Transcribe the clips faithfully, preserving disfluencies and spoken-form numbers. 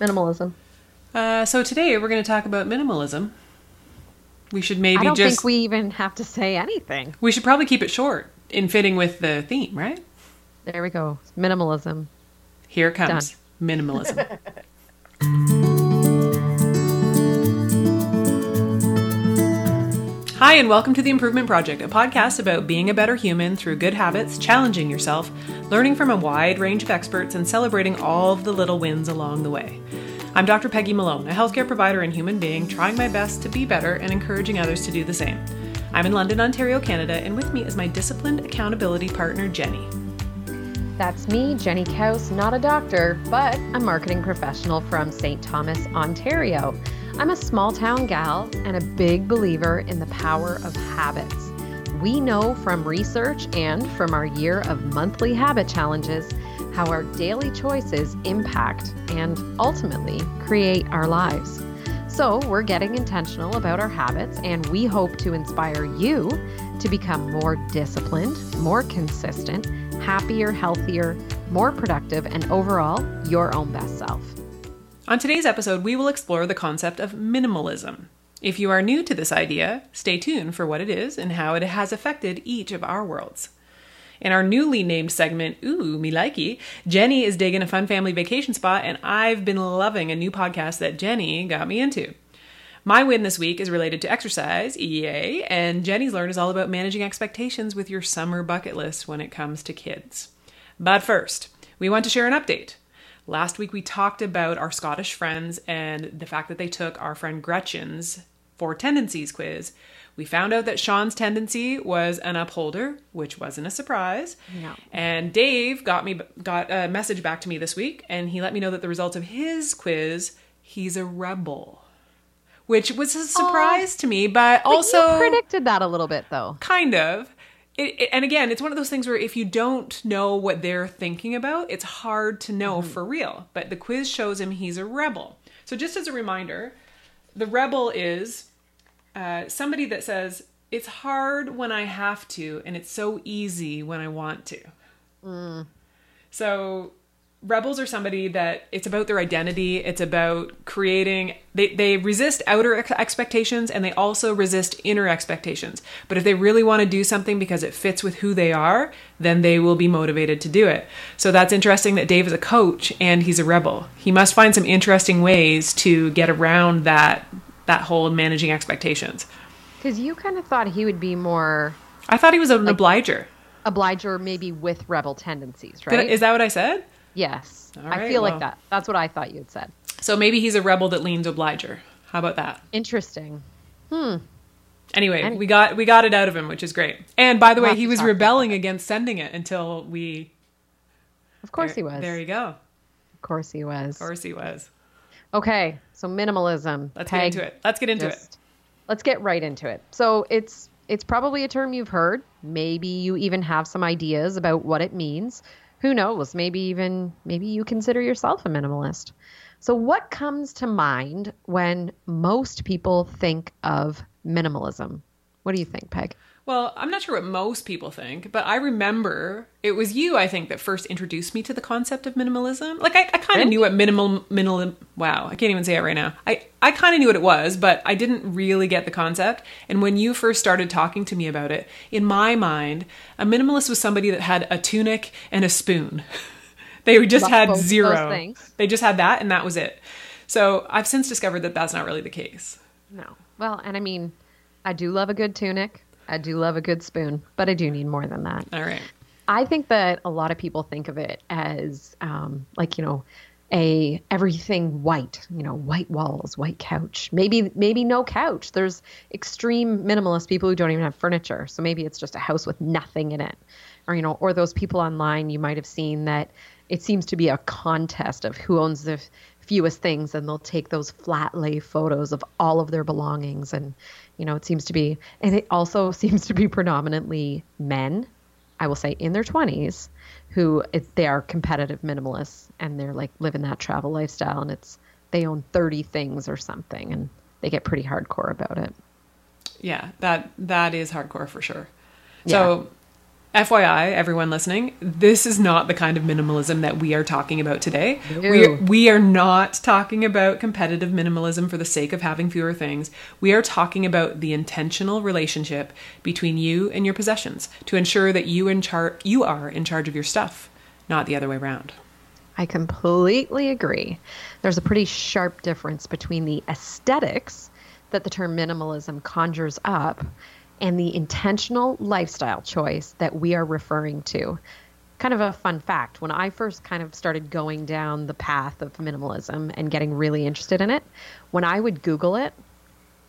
Minimalism. Uh, so today we're going to talk about minimalism. We should maybe just... I don't just, think we even have to say anything. We should probably keep it short in fitting with the theme, right? There we go. Minimalism. Here it comes. Done. Minimalism. Hi, and welcome to The Improvement Project, a podcast about being a better human through good habits, challenging yourself, learning from a wide range of experts, and celebrating all of the little wins along the way. I'm Doctor Peggy Malone, a healthcare provider and human being, trying my best to be better and encouraging others to do the same. I'm in London, Ontario, Canada, and with me is my disciplined accountability partner, Jenny. That's me, Jenny Kous, not a doctor, but a marketing professional from Saint Thomas, Ontario. I'm a small-town gal and a big believer in the power of habits. We know from research and from our year of monthly habit challenges how our daily choices impact and ultimately create our lives. So we're getting intentional about our habits, and we hope to inspire you to become more disciplined, more consistent, happier, healthier, more productive, and overall, your own best self. On today's episode, we will explore the concept of minimalism. If you are new to this idea, stay tuned for what it is and how it has affected each of our worlds. In our newly named segment, Ooh, Me Likey, Jenny is digging a fun family vacation spot, and I've been loving a new podcast that Jenny got me into. My win this week is related to exercise, yay, and Jenny's Learn is all about managing expectations with your summer bucket list when it comes to kids. But first, we want to share an update. Last week we talked about our Scottish friends and the fact that they took our friend Gretchen's Four Tendencies quiz. We found out that Sean's tendency was an upholder, which wasn't a surprise. No. And Dave got me got a message back to me this week, and he let me know that the results of his quiz, he's a rebel, which was a surprise oh, to me. But also but you predicted that a little bit, though. Kind of. It, it, and again, it's one of those things where if you don't know what they're thinking about, it's hard to know mm-hmm. for real. But the quiz shows him he's a rebel. So just as a reminder, the rebel is... Uh, somebody that says, it's hard when I have to, and it's so easy when I want to. Mm. So rebels are somebody that it's about their identity. It's about creating, they, they resist outer ex- expectations, and they also resist inner expectations. But if they really want to do something because it fits with who they are, then they will be motivated to do it. So that's interesting that Dave is a coach and he's a rebel. He must find some interesting ways to get around that that whole managing expectations. Because you kind of thought he would be more... I thought he was an like, obliger. Obliger maybe with rebel tendencies, right? I, is that what I said? Yes. All right, I feel well. like that. That's what I thought you had said. So maybe he's a rebel that leans obliger. How about that? Interesting. Hmm. Anyway, anyway. we got we got it out of him, which is great. And by the way, he was rebelling against sending it until we... Of course there, he was. There you go. Of course he was. Of course he was. Okay, so minimalism. Let's Peg, get into it. Let's get into just, it. Let's get right into it. So it's it's probably a term you've heard. Maybe you even have some ideas about what it means. Who knows? Maybe even maybe you consider yourself a minimalist. So what comes to mind when most people think of minimalism? What do you think, Peg? Well, I'm not sure what most people think, but I remember it was you, I think, that first introduced me to the concept of minimalism. Like, I, I kind of knew what minimal, minimal, wow, I can't even say it right now. I, I kind of knew what it was, but I didn't really get the concept. And when you first started talking to me about it, in my mind, a minimalist was somebody that had a tunic and a spoon. They just Love had zero. They just had that, and that was it. So I've since discovered that that's not really the case. No. Well, and I mean, I do love a good tunic. I do love a good spoon, but I do need more than that. All right. I think that a lot of people think of it as um, like, you know, a everything white, you know, white walls, white couch, maybe, maybe no couch. There's extreme minimalist people who don't even have furniture. So maybe it's just a house with nothing in it, or, you know, or those people online you might've seen that it seems to be a contest of who owns the fewest things, and they'll take those flat lay photos of all of their belongings. And, you know, it seems to be, and it also seems to be predominantly men, I will say in their twenties, who if they are competitive minimalists, and they're like living that travel lifestyle, and it's, they own thirty things or something, and they get pretty hardcore about it. Yeah, that, that is hardcore for sure. Yeah. So F Y I, everyone listening, this is not the kind of minimalism that we are talking about today. We are, we are not talking about competitive minimalism for the sake of having fewer things. We are talking about the intentional relationship between you and your possessions to ensure that you, in char- you are in charge of your stuff, not the other way around. I completely agree. There's a pretty sharp difference between the aesthetics that the term minimalism conjures up and the intentional lifestyle choice that we are referring to. Kind of a fun fact, when I first kind of started going down the path of minimalism and getting really interested in it, when I would Google it,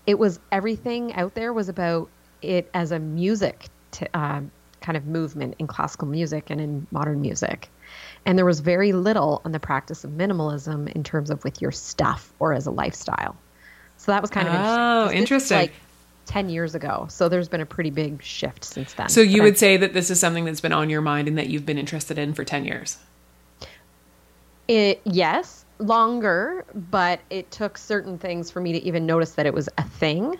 it was everything out there was about it as a music t- uh, kind of movement in classical music and in modern music. And there was very little on the practice of minimalism in terms of with your stuff or as a lifestyle. So that was kind of interesting. Oh, interesting. Like, ten years ago. So there's been a pretty big shift since then. So you but would I, say that this is something that's been on your mind and that you've been interested in for ten years? It, yes, longer, but it took certain things for me to even notice that it was a thing,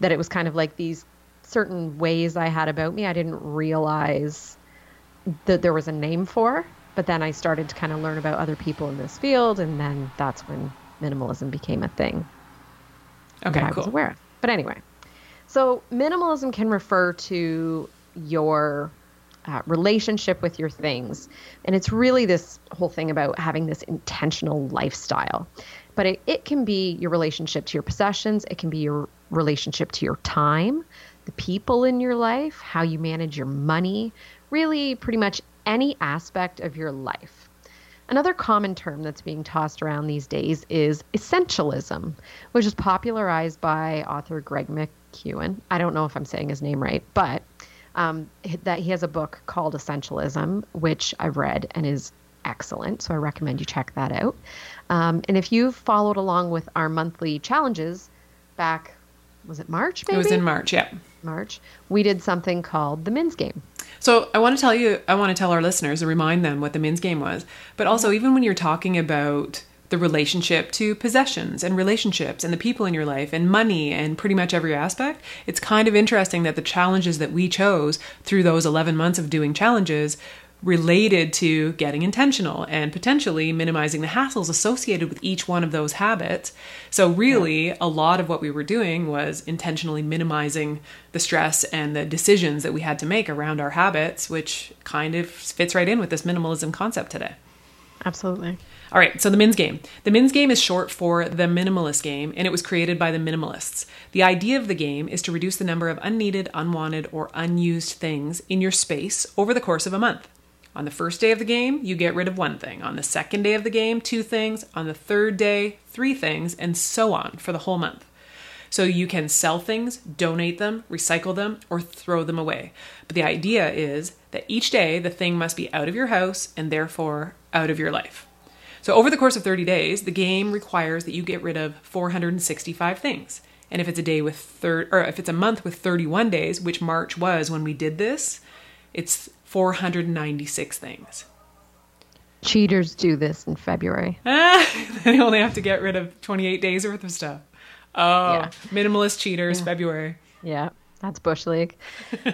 that it was kind of like these certain ways I had about me I didn't realize that there was a name for, but then I started to kind of learn about other people in this field, and then that's when minimalism became a thing. Okay, that cool. I was aware of. But anyway. So minimalism can refer to your uh, relationship with your things. And it's really this whole thing about having this intentional lifestyle. But it, it can be your relationship to your possessions. It can be your relationship to your time, the people in your life, how you manage your money, really pretty much any aspect of your life. Another common term that's being tossed around these days is essentialism, which is popularized by author Greg McDonough. I don't know if I'm saying his name right, but um, that he has a book called Essentialism, which I've read and is excellent. So I recommend you check that out. Um, and if you've followed along with our monthly challenges back, was it March maybe? It was in March, yeah. March, we did something called the Min's Game. So I want to tell you, I want to tell our listeners and remind them what the Min's Game was. But also, even when you're talking about the relationship to possessions and relationships and the people in your life and money and pretty much every aspect, it's kind of interesting that the challenges that we chose through those eleven months of doing challenges related to getting intentional and potentially minimizing the hassles associated with each one of those habits. So really, yeah. a lot of what we were doing was intentionally minimizing the stress and the decisions that we had to make around our habits, which kind of fits right in with this minimalism concept today. Absolutely. All right, so the Min's Game. The Min's Game is short for the Minimalist Game, and it was created by the minimalists. The idea of the game is to reduce the number of unneeded, unwanted, or unused things in your space over the course of a month. On the first day of the game, you get rid of one thing. On the second day of the game, two things. On the third day, three things, and so on for the whole month. So you can sell things, donate them, recycle them, or throw them away. But the idea is that each day, the thing must be out of your house and therefore out of your life. So over the course of thirty days, the game requires that you get rid of four hundred sixty-five things. And if it's a day with thir- or if it's a month with thirty-one days, which March was when we did this, it's four hundred ninety-six things. Cheaters do this in February. Ah, they only have to get rid of twenty-eight days worth of stuff. Oh, yeah. Minimalist cheaters, yeah. February. Yeah, that's Bush League.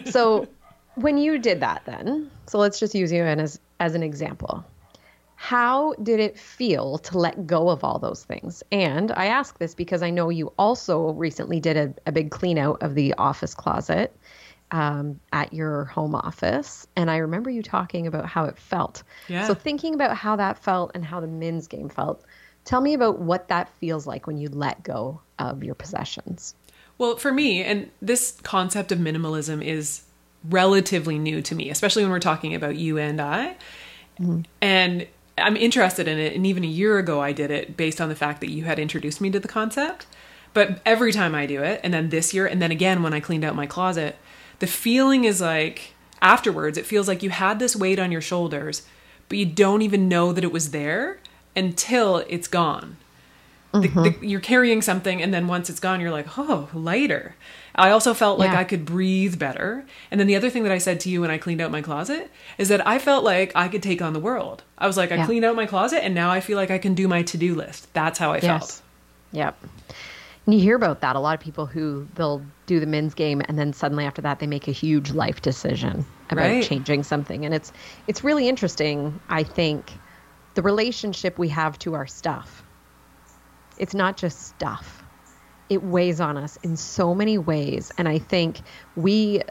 So when you did that then, so let's just use you in as, as an example. How did it feel to let go of all those things? And I ask this because I know you also recently did a, a big clean out of the office closet um, at your home office. And I remember you talking about how it felt. Yeah. So thinking about how that felt and how the Min's Game felt, tell me about what that feels like when you let go of your possessions. Well, for me, and this concept of minimalism is relatively new to me, especially when we're talking about you and I. Mm-hmm. And I'm interested in it. And even a year ago, I did it based on the fact that you had introduced me to the concept. But every time I do it, and then this year, and then again, when I cleaned out my closet, the feeling is like afterwards, it feels like you had this weight on your shoulders, but you don't even know that it was there until it's gone. Mm-hmm. The, the, you're carrying something, and then once it's gone, you're like, oh, lighter. I also felt yeah. like I could breathe better. And then the other thing that I said to you when I cleaned out my closet is that I felt like I could take on the world. I was like, yeah. I cleaned out my closet, and now I feel like I can do my to-do list. That's how I yes. felt. Yep. And you hear about that. A lot of people who they'll do the Min's Game, and then suddenly after that, they make a huge life decision. about right. changing something. And it's it's really interesting, I think, the relationship we have to our stuff. It's not just stuff. It weighs on us in so many ways. And I think we,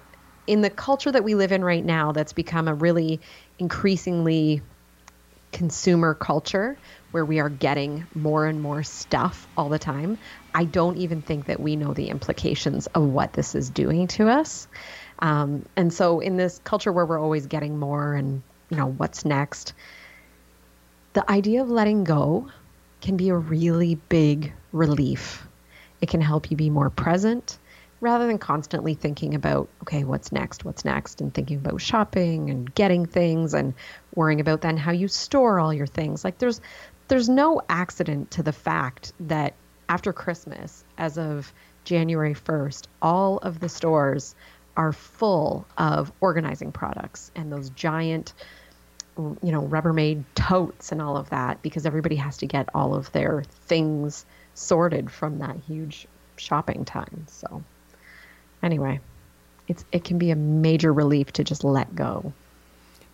in the culture that we live in right now, that's become a really increasingly consumer culture where we are getting more and more stuff all the time. I don't even think that we know the implications of what this is doing to us. Um, and so in this culture where we're always getting more and, you know, what's next, the idea of letting go can be a really big relief. It can help you be more present rather than constantly thinking about, okay, what's next, what's next, and thinking about shopping and getting things and worrying about then how you store all your things. Like there's there's no accident to the fact that after Christmas, as of January first, all of the stores are full of organizing products and those giant, you know, Rubbermaid totes and all of that, because everybody has to get all of their things sorted from that huge shopping time. So anyway, it's it can be a major relief to just let go.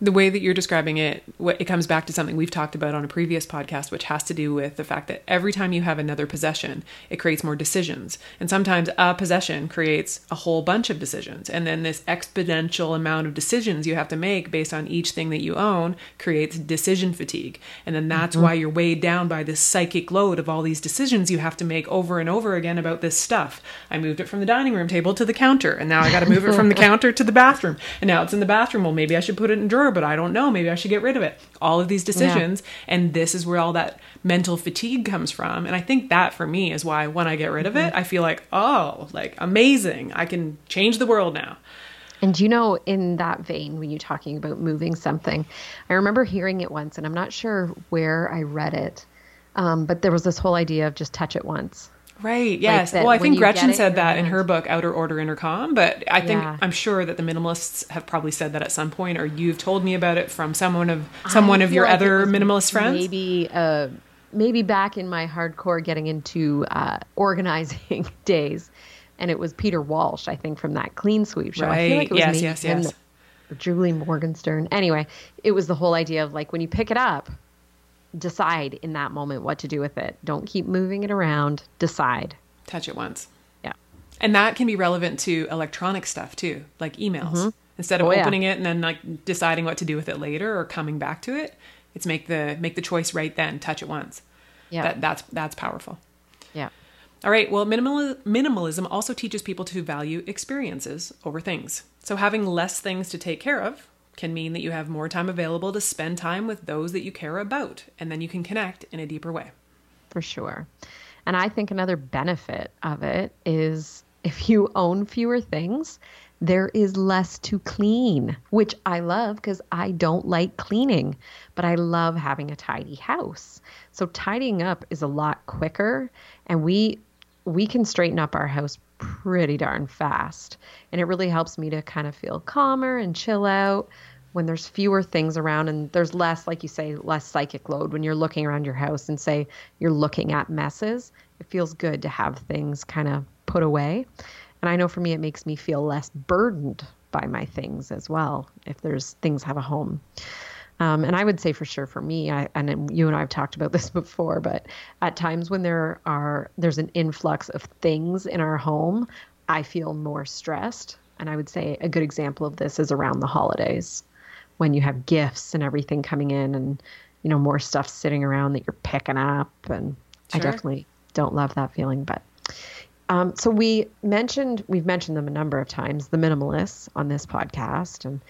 The way that you're describing it, it comes back to something we've talked about on a previous podcast, which has to do with the fact that every time you have another possession, it creates more decisions. And sometimes a possession creates a whole bunch of decisions. And then this exponential amount of decisions you have to make based on each thing that you own creates decision fatigue. And then that's mm-hmm. why you're weighed down by this psychic load of all these decisions you have to make over and over again about this stuff. I moved it from the dining room table to the counter, and now I got to move it from the counter to the bathroom. And now it's in the bathroom. Well, maybe I should put it in drawer, but I don't know, maybe I should get rid of it. All of these decisions. Yeah. And this is where all that mental fatigue comes from. And I think that for me is why when I get rid mm-hmm. of it, I feel like, oh, like amazing. I can change the world now. And you know, in that vein, when you're talking about moving something, I remember hearing it once, and I'm not sure where I read it. Um, but there was this whole idea of just touch it once. Right. Yes. Like well, I think Gretchen it, said that in her book, Outer Order Inner Calm, but I think yeah. I'm sure that the minimalists have probably said that at some point, or you've told me about it from someone of someone I of your like other minimalist friends. Maybe, uh, maybe back in my hardcore getting into uh, organizing days, and it was Peter Walsh, I think, from that Clean Sweep show. Right. I feel like it was yes, me yes, yes. Or Julie Morgenstern. Anyway, it was the whole idea of like when you pick it up, decide in that moment what to do with it. Don't keep moving it around. Decide. Touch it once. Yeah. And that can be relevant to electronic stuff too, like emails. Mm-hmm. Instead of oh, opening yeah. it and then like deciding what to do with it later or coming back to it, it's make the make the choice right then. Touch it once. Yeah. That, that's that's powerful. Yeah. All right. Well, minimal, minimalism also teaches people to value experiences over things. So having less things to take care of can mean that you have more time available to spend time with those that you care about, and then you can connect in a deeper way. For sure. And I think another benefit of it is if you own fewer things, there is less to clean, which I love because I don't like cleaning, but I love having a tidy house. So tidying up is a lot quicker, and we we can straighten up our house pretty darn fast. And it really helps me to kind of feel calmer and chill out when there's fewer things around, and there's less, like you say, less psychic load when you're looking around your house and say you're looking at messes. It feels good to have things kind of put away. And I know for me, it makes me feel less burdened by my things as well, if there's things have a home. Um, and I would say for sure for me, I, and you and I have talked about this before, but at times when there are there's an influx of things in our home, I feel more stressed. And I would say a good example of this is around the holidays, when you have gifts and everything coming in and, you know, more stuff sitting around that you're picking up. And sure. I definitely don't love that feeling. But um, so we mentioned, we've mentioned them a number of times, the minimalists on this podcast, and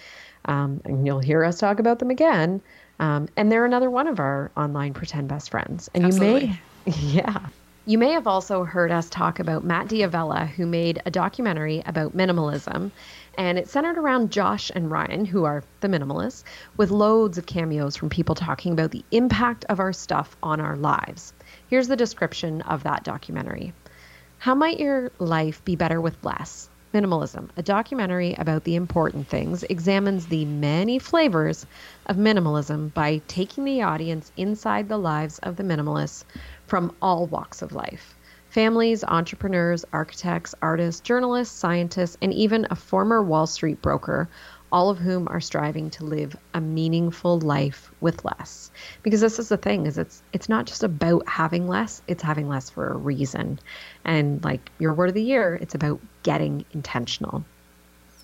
Um, and you'll hear us talk about them again. Um, and they're another one of our online pretend best friends. And Absolutely. you may, yeah, you may have also heard us talk about Matt D'Avella, who made a documentary about minimalism, and it centered around Josh and Ryan, who are the minimalists, with loads of cameos from people talking about the impact of our stuff on our lives. Here's the description of that documentary. How might your life be better with less? Minimalism, a documentary about the important things, examines the many flavors of minimalism by taking the audience inside the lives of the minimalists from all walks of life. Families, entrepreneurs, architects, artists, journalists, scientists, and even a former Wall Street broker all of whom are striving to live a meaningful life with less. Because this is the thing, is it's it's not just about having less, it's having less for a reason. And like your word of the year, it's about getting intentional.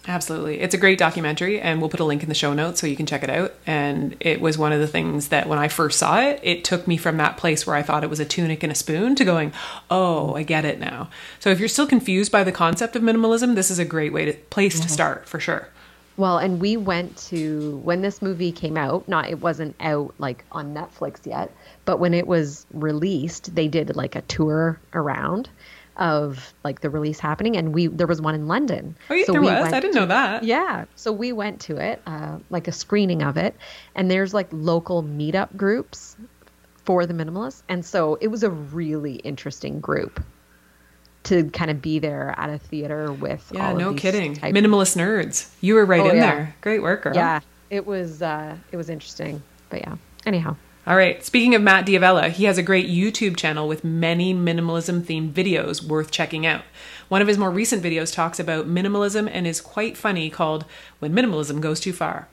Absolutely. It's a great documentary, and we'll put a link in the show notes so you can check it out. And it was one of the things that when I first saw it, it took me from that place where I thought it was a tunic and a spoon to going, oh, I get it now. So if you're still confused by the concept of minimalism, this is a great way to place yeah. to start for sure. Well, and we went to, when this movie came out, not, it wasn't out like on Netflix yet, but when it was released, they did like a tour around of like the release happening, and we there was one in London. Oh yeah, so there we was. I didn't to, know that. Yeah, so we went to it, uh, like a screening of it, and there's like local meetup groups for the minimalists, and so it was a really interesting group to kind of be there at a theater with. Yeah, all of no these kidding. Types. Minimalist nerds, you were right oh, in yeah. there. Great work, girl. Yeah, it was. Uh, it was interesting, but yeah. Anyhow. All right. Speaking of Matt D'Avella, he has a great YouTube channel with many minimalism-themed videos worth checking out. One of his more recent videos talks about minimalism and is quite funny, called When Minimalism Goes Too Far.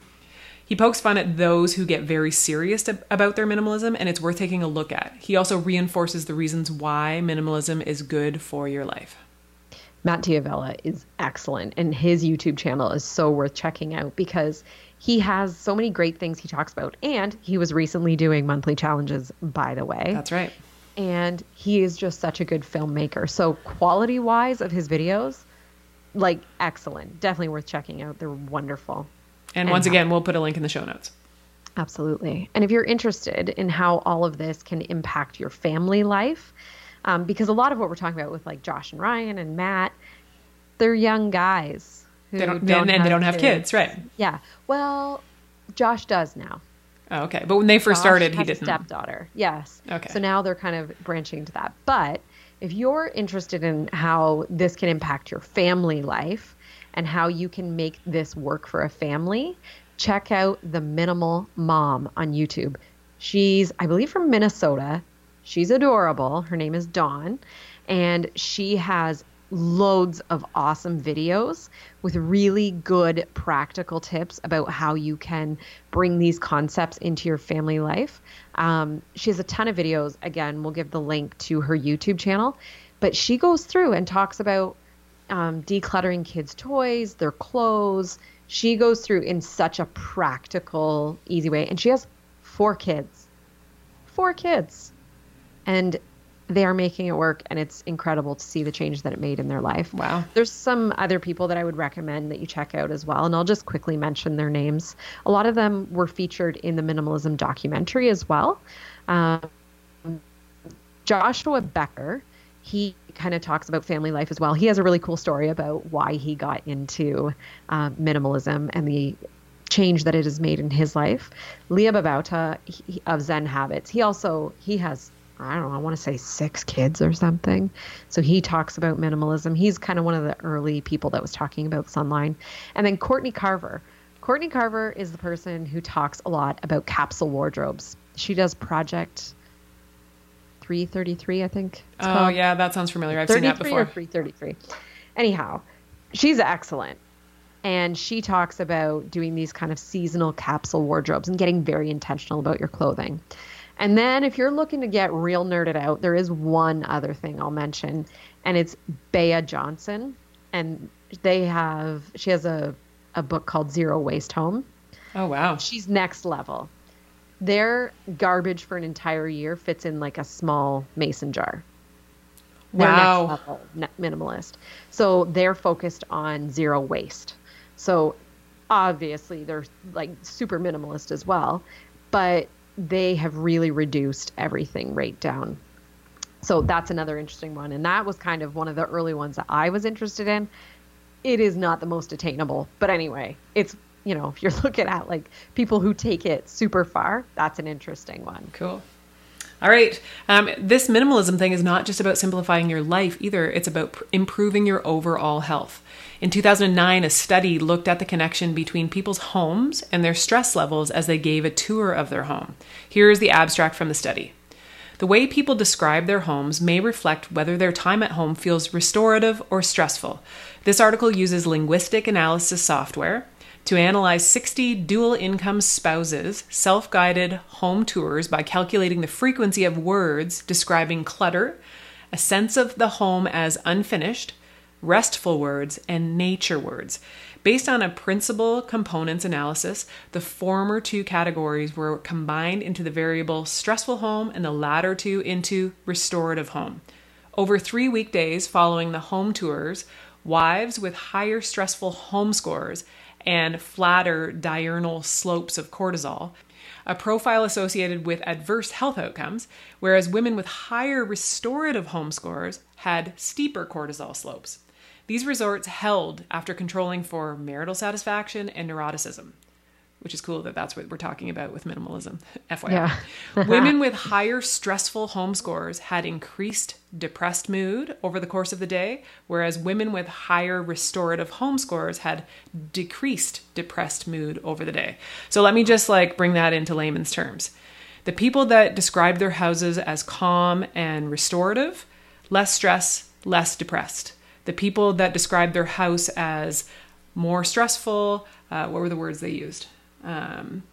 He pokes fun at those who get very serious about their minimalism, and it's worth taking a look at. He also reinforces the reasons why minimalism is good for your life. Matt D'Avella is excellent, and his YouTube channel is so worth checking out because he has so many great things he talks about, and he was recently doing monthly challenges, by the way. That's right. And he is just such a good filmmaker. So quality-wise of his videos, like excellent. Definitely worth checking out. They're wonderful. And, and once again, we'll put a link in the show notes. Absolutely. And if you're interested in how all of this can impact your family life, um, because a lot of what we're talking about with like Josh and Ryan and Matt, they're young guys. They don't, don't and they don't have kids. kids, right? Yeah. Well, Josh does now. Oh, okay. But when they first Josh started, he didn't. A stepdaughter. Yes. Okay. So now they're kind of branching to that. But if you're interested in how this can impact your family life and how you can make this work for a family, check out The Minimal Mom on YouTube. She's, I believe, from Minnesota. She's adorable. Her name is Dawn, and she has loads of awesome videos with really good practical tips about how you can bring these concepts into your family life. Um, she has a ton of videos. Again, we'll give the link to her YouTube channel, but she goes through and talks about um, decluttering kids' toys, their clothes. She goes through in such a practical, easy way. And she has four kids, four kids. And they are making it work, and it's incredible to see the change that it made in their life. Wow. There's some other people that I would recommend that you check out as well, and I'll just quickly mention their names. A lot of them were featured in the minimalism documentary as well. Um, Joshua Becker, he kind of talks about family life as well. He has a really cool story about why he got into uh, minimalism and the change that it has made in his life. Leah Babauta he, of Zen Habits, he also, he has I don't know, I want to say six kids or something. So he talks about minimalism. He's kind of one of the early people that was talking about this online. And then Courtney Carver. Courtney Carver is the person who talks a lot about capsule wardrobes. She does Project three thirty-three, I think. Oh, called. Yeah, that sounds familiar. I've seen that before. Or three thirty-three. Anyhow, she's excellent. And she talks about doing these kind of seasonal capsule wardrobes and getting very intentional about your clothing. And then if you're looking to get real nerded out, there is one other thing I'll mention, and it's Bea Johnson. And they have, she has a, a book called Zero Waste Home. Oh, wow. She's next level. Their garbage for an entire year fits in like a small mason jar. Wow. They're next level minimalist. So they're focused on zero waste. So obviously they're like super minimalist as well, but they have really reduced everything right down. So that's another interesting one. And that was kind of one of the early ones that I was interested in. It is not the most attainable, but anyway, it's, you know, if you're looking at like people who take it super far, that's an interesting one. Cool. All right. Um, this minimalism thing is not just about simplifying your life either. It's about pr- improving your overall health. In two thousand nine, a study looked at the connection between people's homes and their stress levels as they gave a tour of their home. Here is the abstract from the study. The way people describe their homes may reflect whether their time at home feels restorative or stressful. This article uses linguistic analysis software to analyze sixty dual-income spouses' self-guided home tours by calculating the frequency of words describing clutter, a sense of the home as unfinished, restful words, and nature words. Based on a principal components analysis, the former two categories were combined into the variable stressful home and the latter two into restorative home. Over three weekdays following the home tours, wives with higher stressful home scores and flatter diurnal slopes of cortisol, a profile associated with adverse health outcomes, whereas women with higher restorative home scores had steeper cortisol slopes. These results held after controlling for marital satisfaction and neuroticism, which is cool that that's what we're talking about with minimalism, F Y I. Yeah. Women with higher stressful home scores had increased depressed mood over the course of the day, whereas women with higher restorative home scores had decreased depressed mood over the day. So let me just like bring that into layman's terms. The people that describe their houses as calm and restorative, less stress, less depressed. The people that described their house as more stressful, uh, what were the words they used? Um,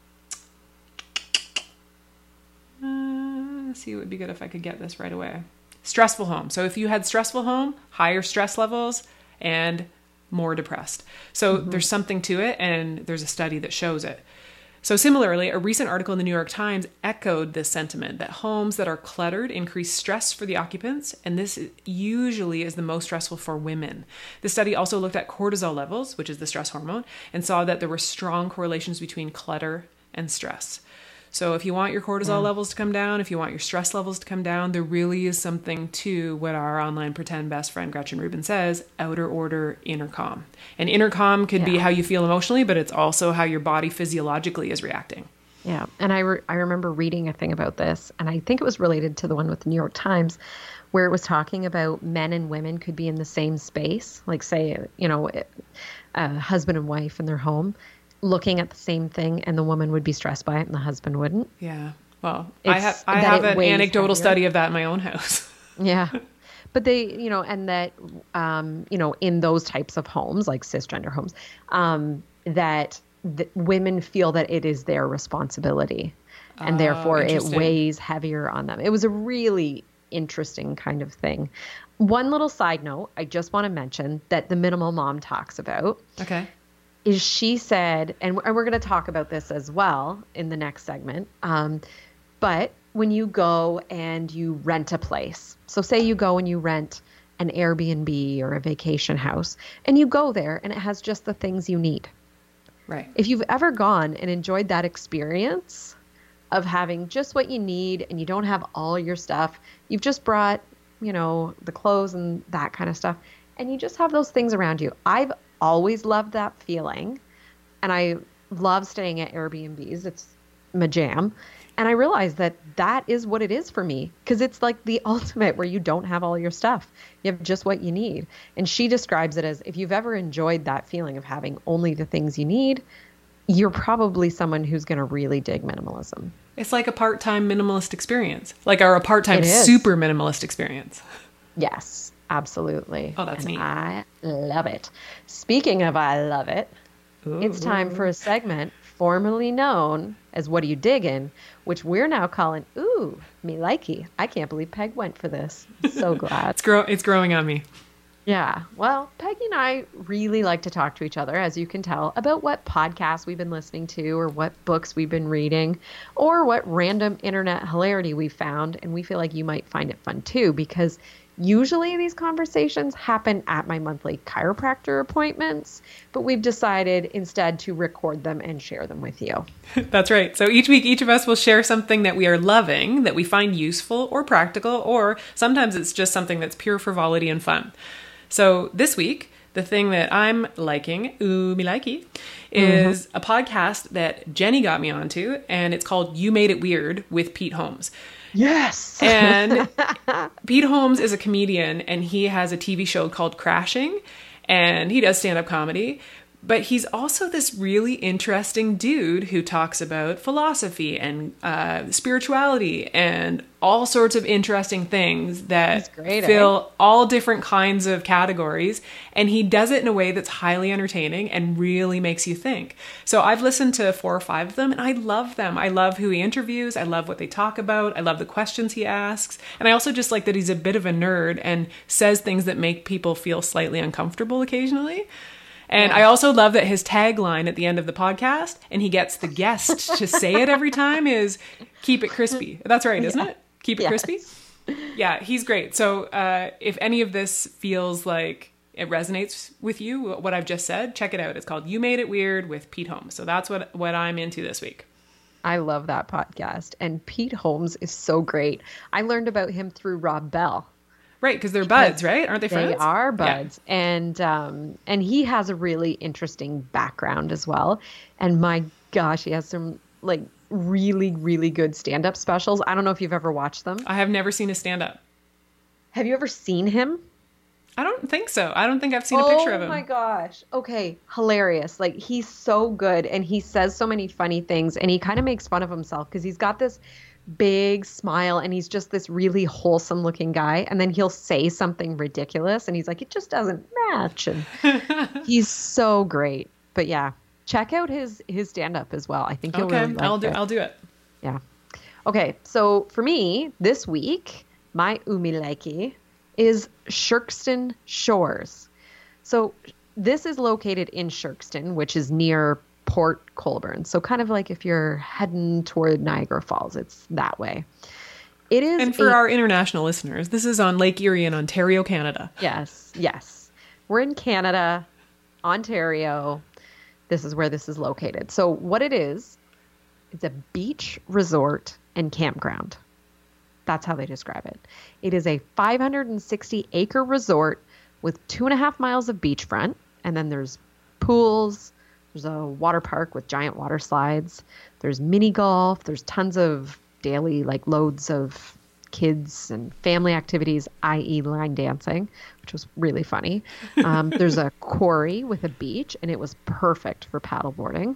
uh, let's see, it would be good if I could get this right away. Stressful home. So if you had stressful home, higher stress levels and more depressed. So mm-hmm. there's something to it, and there's a study that shows it. So similarly, a recent article in the New York Times echoed this sentiment that homes that are cluttered increase stress for the occupants, and this usually is the most stressful for women. The study also looked at cortisol levels, which is the stress hormone, and saw that there were strong correlations between clutter and stress. So if you want your cortisol yeah. levels to come down, if you want your stress levels to come down, there really is something to what our online pretend best friend Gretchen Rubin says, outer order, inner calm. And inner calm could yeah. be how you feel emotionally, but it's also how your body physiologically is reacting. Yeah. And I, re- I remember reading a thing about this, and I think it was related to the one with the New York Times, where it was talking about men and women could be in the same space, like say, you know, a husband and wife in their home, looking at the same thing, and the woman would be stressed by it and the husband wouldn't. Yeah. Well, it's, I have, I have an anecdotal heavier. study of that in my own house. yeah. But they, you know, and that, um, you know, in those types of homes, like cisgender homes, um, that the women feel that it is their responsibility, and uh, therefore it weighs heavier on them. It was a really interesting kind of thing. One little side note, I just want to mention that the Minimal Mom talks about. Okay. Is she said, and we're going to talk about this as well in the next segment, um, but when you go and you rent a place, so say you go and you rent an Airbnb or a vacation house, and you go there and it has just the things you need. Right. If you've ever gone and enjoyed that experience of having just what you need and you don't have all your stuff, you've just brought, you know, the clothes and that kind of stuff, and you just have those things around you. I've always loved that feeling, and I love staying at Airbnbs. It's my jam. And I realized that that is what it is for me, because it's like the ultimate where you don't have all your stuff. You have just what you need. And she describes it as, if you've ever enjoyed that feeling of having only the things you need, you're probably someone who's going to really dig minimalism. It's like a part-time minimalist experience, like our part-time super minimalist experience. Yes. Absolutely. Oh, that's and neat. I love it. Speaking of I love it, ooh. It's time for a segment formerly known as What Do You Diggin', which we're now calling Ooh, Me Likey. I can't believe Peg went for this. I'm so glad. it's, grow- it's growing on me. Yeah. Well, Peggy and I really like to talk to each other, as you can tell, about what podcasts we've been listening to or what books we've been reading or what random internet hilarity we found. And we feel like you might find it fun, too, because usually these conversations happen at my monthly chiropractor appointments, but we've decided instead to record them and share them with you. That's right. So each week, each of us will share something that we are loving, that we find useful or practical, or sometimes it's just something that's pure frivolity and fun. So this week, the thing that I'm liking, ooh, me likey, is mm-hmm. a podcast that Jenny got me onto, and it's called You Made It Weird with Pete Holmes. Yes. And Pete Holmes is a comedian, and he has a T V show called Crashing, and he does stand-up comedy, But he's also this really interesting dude who talks about philosophy and uh, spirituality and all sorts of interesting things that great, fill eh? all different kinds of categories. And he does it in a way that's highly entertaining and really makes you think. So I've listened to four or five of them and I love them. I love who he interviews. I love what they talk about. I love the questions he asks. And I also just like that he's a bit of a nerd and says things that make people feel slightly uncomfortable occasionally. And I also love that his tagline at the end of the podcast, and he gets the guest to say it every time, is keep it crispy. That's right, isn't yeah. it? Keep it yes. crispy. Yeah, he's great. So uh, if any of this feels like it resonates with you, what I've just said, check it out. It's called You Made It Weird with Pete Holmes. So that's what, what I'm into this week. I love that podcast. And Pete Holmes is so great. I learned about him through Rob Bell. Right, because they're buds, right? Aren't they friends? They are buds. Yeah. And um, and he has a really interesting background as well. And my gosh, he has some like really, really good stand-up specials. I don't know if you've ever watched them. I have never seen a stand-up. Have you ever seen him? I don't think so. I don't think I've seen oh, a picture of him. Oh my gosh. Okay, hilarious. Like, he's so good and he says so many funny things and he kind of makes fun of himself because he's got this big smile and he's just this really wholesome looking guy, and then he'll say something ridiculous and he's like, it just doesn't match, and he's so great. But yeah, check out his his stand-up as well. I think you'll okay, really like I'll do it. I'll do it. Yeah. Okay, so for me this week, my umileki is Shirkston Shores. So this is located in Shirkston, which is near Port Colborne. So kind of like if you're heading toward Niagara Falls, it's that way. It is. And for a- our international listeners, this is on Lake Erie in Ontario, Canada. Yes. Yes. We're in Canada, Ontario. This is where this is located. So what it is, it's a beach resort and campground. That's how they describe it. It is a five hundred sixty acre resort with two and a half miles of beachfront. And then there's pools, there's a water park with giant water slides. There's mini golf. There's tons of daily, like loads of kids and family activities, that is line dancing, which was really funny. Um, there's a quarry with a beach, and it was perfect for paddleboarding.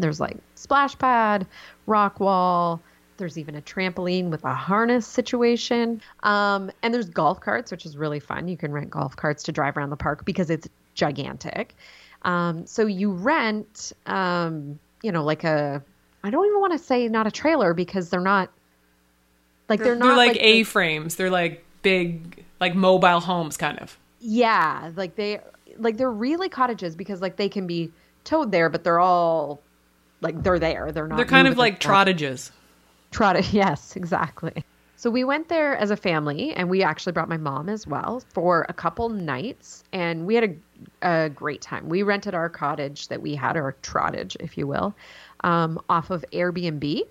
There's like splash pad, rock wall. There's even a trampoline with a harness situation. Um, and there's golf carts, which is really fun. You can rent golf carts to drive around the park because it's gigantic. Um, so you rent, um, you know, like a, I don't even want to say not a trailer because they're not like, they're, they're not they're like, like A-frames. They're like big, like mobile homes kind of. Yeah. Like they, like they're really cottages because like they can be towed there, but they're all like, they're there. They're not. They're kind of like trottages. Trottage. Yes, exactly. So we went there as a family, and we actually brought my mom as well for a couple nights, and we had a, a great time. We rented our cottage that we had, our trottage, if you will, um, off of Airbnb,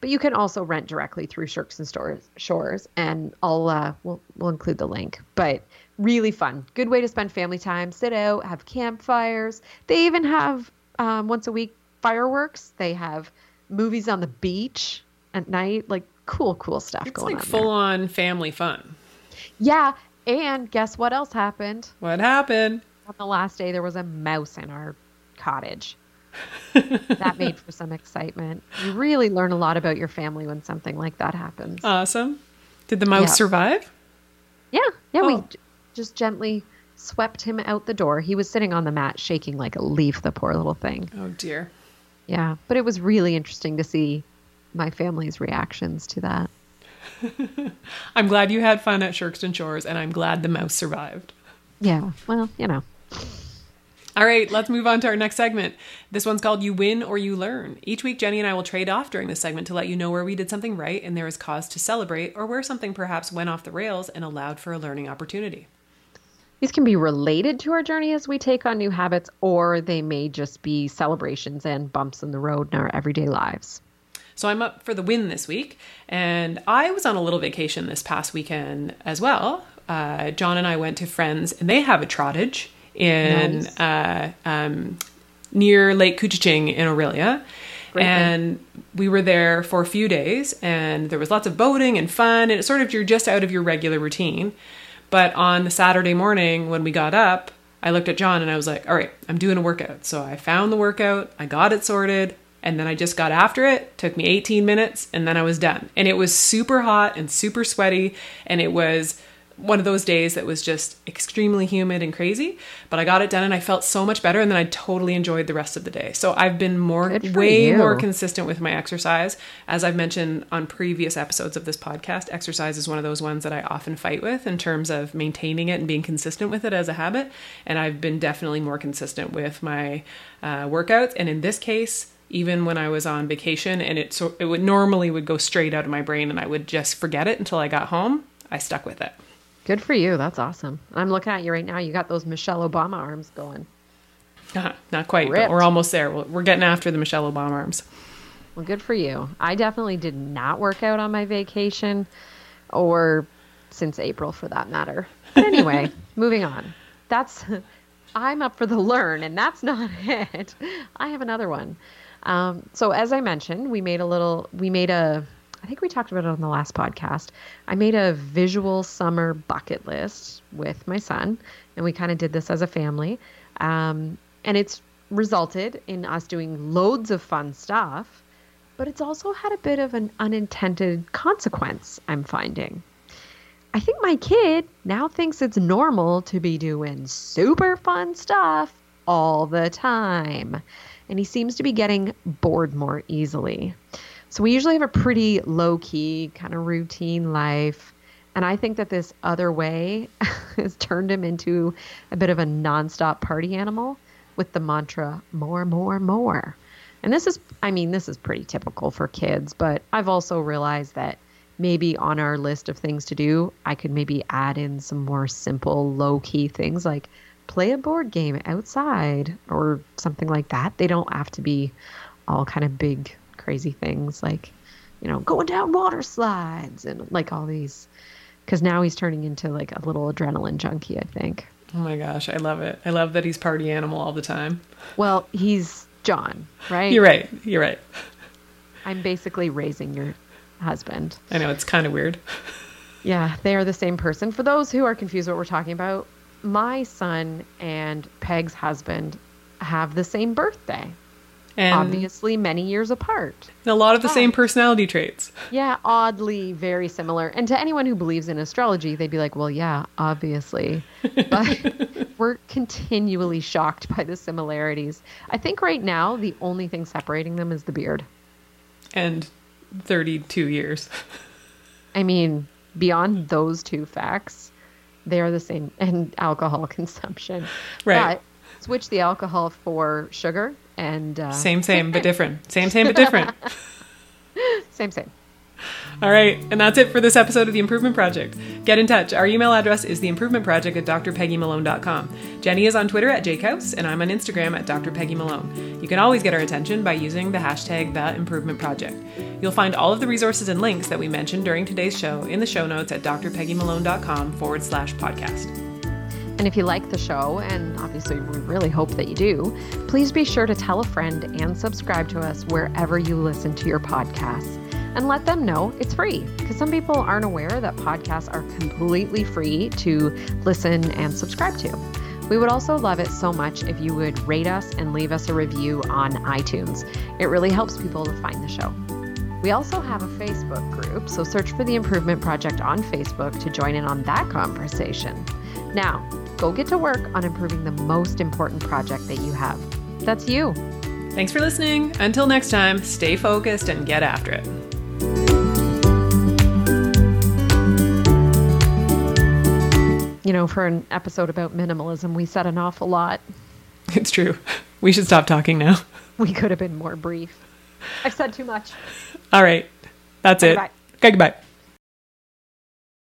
but you can also rent directly through Shirkston Shores, and I'll uh, we'll, we'll include the link. But really fun. Good way to spend family time, sit out, have campfires. They even have, um, once a week, fireworks. They have movies on the beach at night, like cool, cool stuff it's going like on. It's like full there. On family fun. Yeah. And guess what else happened? What happened? On the last day, there was a mouse in our cottage. That made for some excitement. You really learn a lot about your family when something like that happens. Awesome. Did the mouse yeah. survive? Yeah. Yeah. Oh. We j- just gently swept him out the door. He was sitting on the mat, shaking like a leaf, the poor little thing. Oh, dear. Yeah. But it was really interesting to see my family's reactions to that. I'm glad you had fun at Shirkston Shores, and I'm glad the mouse survived. Yeah, well, you know. All right, let's move on to our next segment. This one's called You Win or You Learn. Each week, Jenny and I will trade off during this segment to let you know where we did something right and there is cause to celebrate, or where something perhaps went off the rails and allowed for a learning opportunity. These can be related to our journey as we take on new habits, or they may just be celebrations and bumps in the road in our everyday lives. So I'm up for the win this week, and I was on a little vacation this past weekend as well. Uh, John and I went to friends, and they have a trottage in nice. uh, um, near Lake Coochiching in Orillia. Great and thing. We were there for a few days, and there was lots of boating and fun, and it's sort of you're just out of your regular routine. But on the Saturday morning when we got up, I looked at John and I was like, all right, I'm doing a workout. So I found the workout, I got it sorted, and then I just got after it. Took me eighteen minutes, and then I was done. And it was super hot and super sweaty, and it was one of those days that was just extremely humid and crazy, but I got it done and I felt so much better. And then I totally enjoyed the rest of the day. So I've been more, way you. more consistent with my exercise. As I've mentioned on previous episodes of this podcast, exercise is one of those ones that I often fight with in terms of maintaining it and being consistent with it as a habit. And I've been definitely more consistent with my uh, workouts. And in this case, even when I was on vacation and it, so, it would normally would go straight out of my brain and I would just forget it until I got home, I stuck with it. Good for you. That's awesome. I'm looking at you right now. You got those Michelle Obama arms going. Uh, not quite, ripped. But we're almost there. We're getting after the Michelle Obama arms. Well, good for you. I definitely did not work out on my vacation or since April for that matter. But anyway, moving on. That's, I'm up for the learn and that's not it. I have another one. Um, so as I mentioned, we made a little, we made a, I think we talked about it on the last podcast. I made a visual summer bucket list with my son, and we kind of did this as a family. Um, and it's resulted in us doing loads of fun stuff, but it's also had a bit of an unintended consequence, I'm finding. I think my kid now thinks it's normal to be doing super fun stuff all the time, and he seems to be getting bored more easily. So we usually have a pretty low-key kind of routine life. And I think that this other way has turned him into a bit of a nonstop party animal with the mantra, more, more, more. And this is, I mean, this is pretty typical for kids, but I've also realized that maybe on our list of things to do, I could maybe add in some more simple low-key things like play a board game outside or something like that. They don't have to be all kind of big crazy things like, you know, going down water slides and like all these, because now he's turning into like a little adrenaline junkie, I think. Oh my gosh, I love it. I love that he's party animal all the time. Well, he's John, right? You're right. You're right. I'm basically raising your husband. I know, it's kind of weird. Yeah, they are the same person. For those who are confused what we're talking about, my son and Peg's husband have the same birthday. And obviously many years apart. And a lot of the oh. same personality traits. Yeah, oddly very similar. And to anyone who believes in astrology, they'd be like, well, yeah, obviously. But we're continually shocked by the similarities. I think right now the only thing separating them is the beard. And thirty-two years. I mean, beyond those two facts, they are the same. And alcohol consumption. Right. But switch the alcohol for sugar. And uh, same, same, but different. Same, same, but different. Same, same. All right. And that's it for this episode of The Improvement Project. Get in touch. Our email address is the improvement project at d r peggy malone dot com. Jenny is on Twitter at jkous, and I'm on Instagram at d r peggy malone. You can always get our attention by using the hashtag The Improvement Project. You'll find all of the resources and links that we mentioned during today's show in the show notes at d r peggy malone dot com forward slash podcast. And if you like the show, and obviously we really hope that you do, please be sure to tell a friend and subscribe to us wherever you listen to your podcasts. And let them know it's free, because some people aren't aware that podcasts are completely free to listen and subscribe to. We would also love it so much if you would rate us and leave us a review on iTunes. It really helps people to find the show. We also have a Facebook group, so search for The Improvement Project on Facebook to join in on that conversation. Now, go get to work on improving the most important project that you have. That's you. Thanks for listening. Until next time, stay focused and get after it. You know, for an episode about minimalism, we said an awful lot. It's true. We should stop talking now. We could have been more brief. I've said too much. All right. That's it. Okay, goodbye.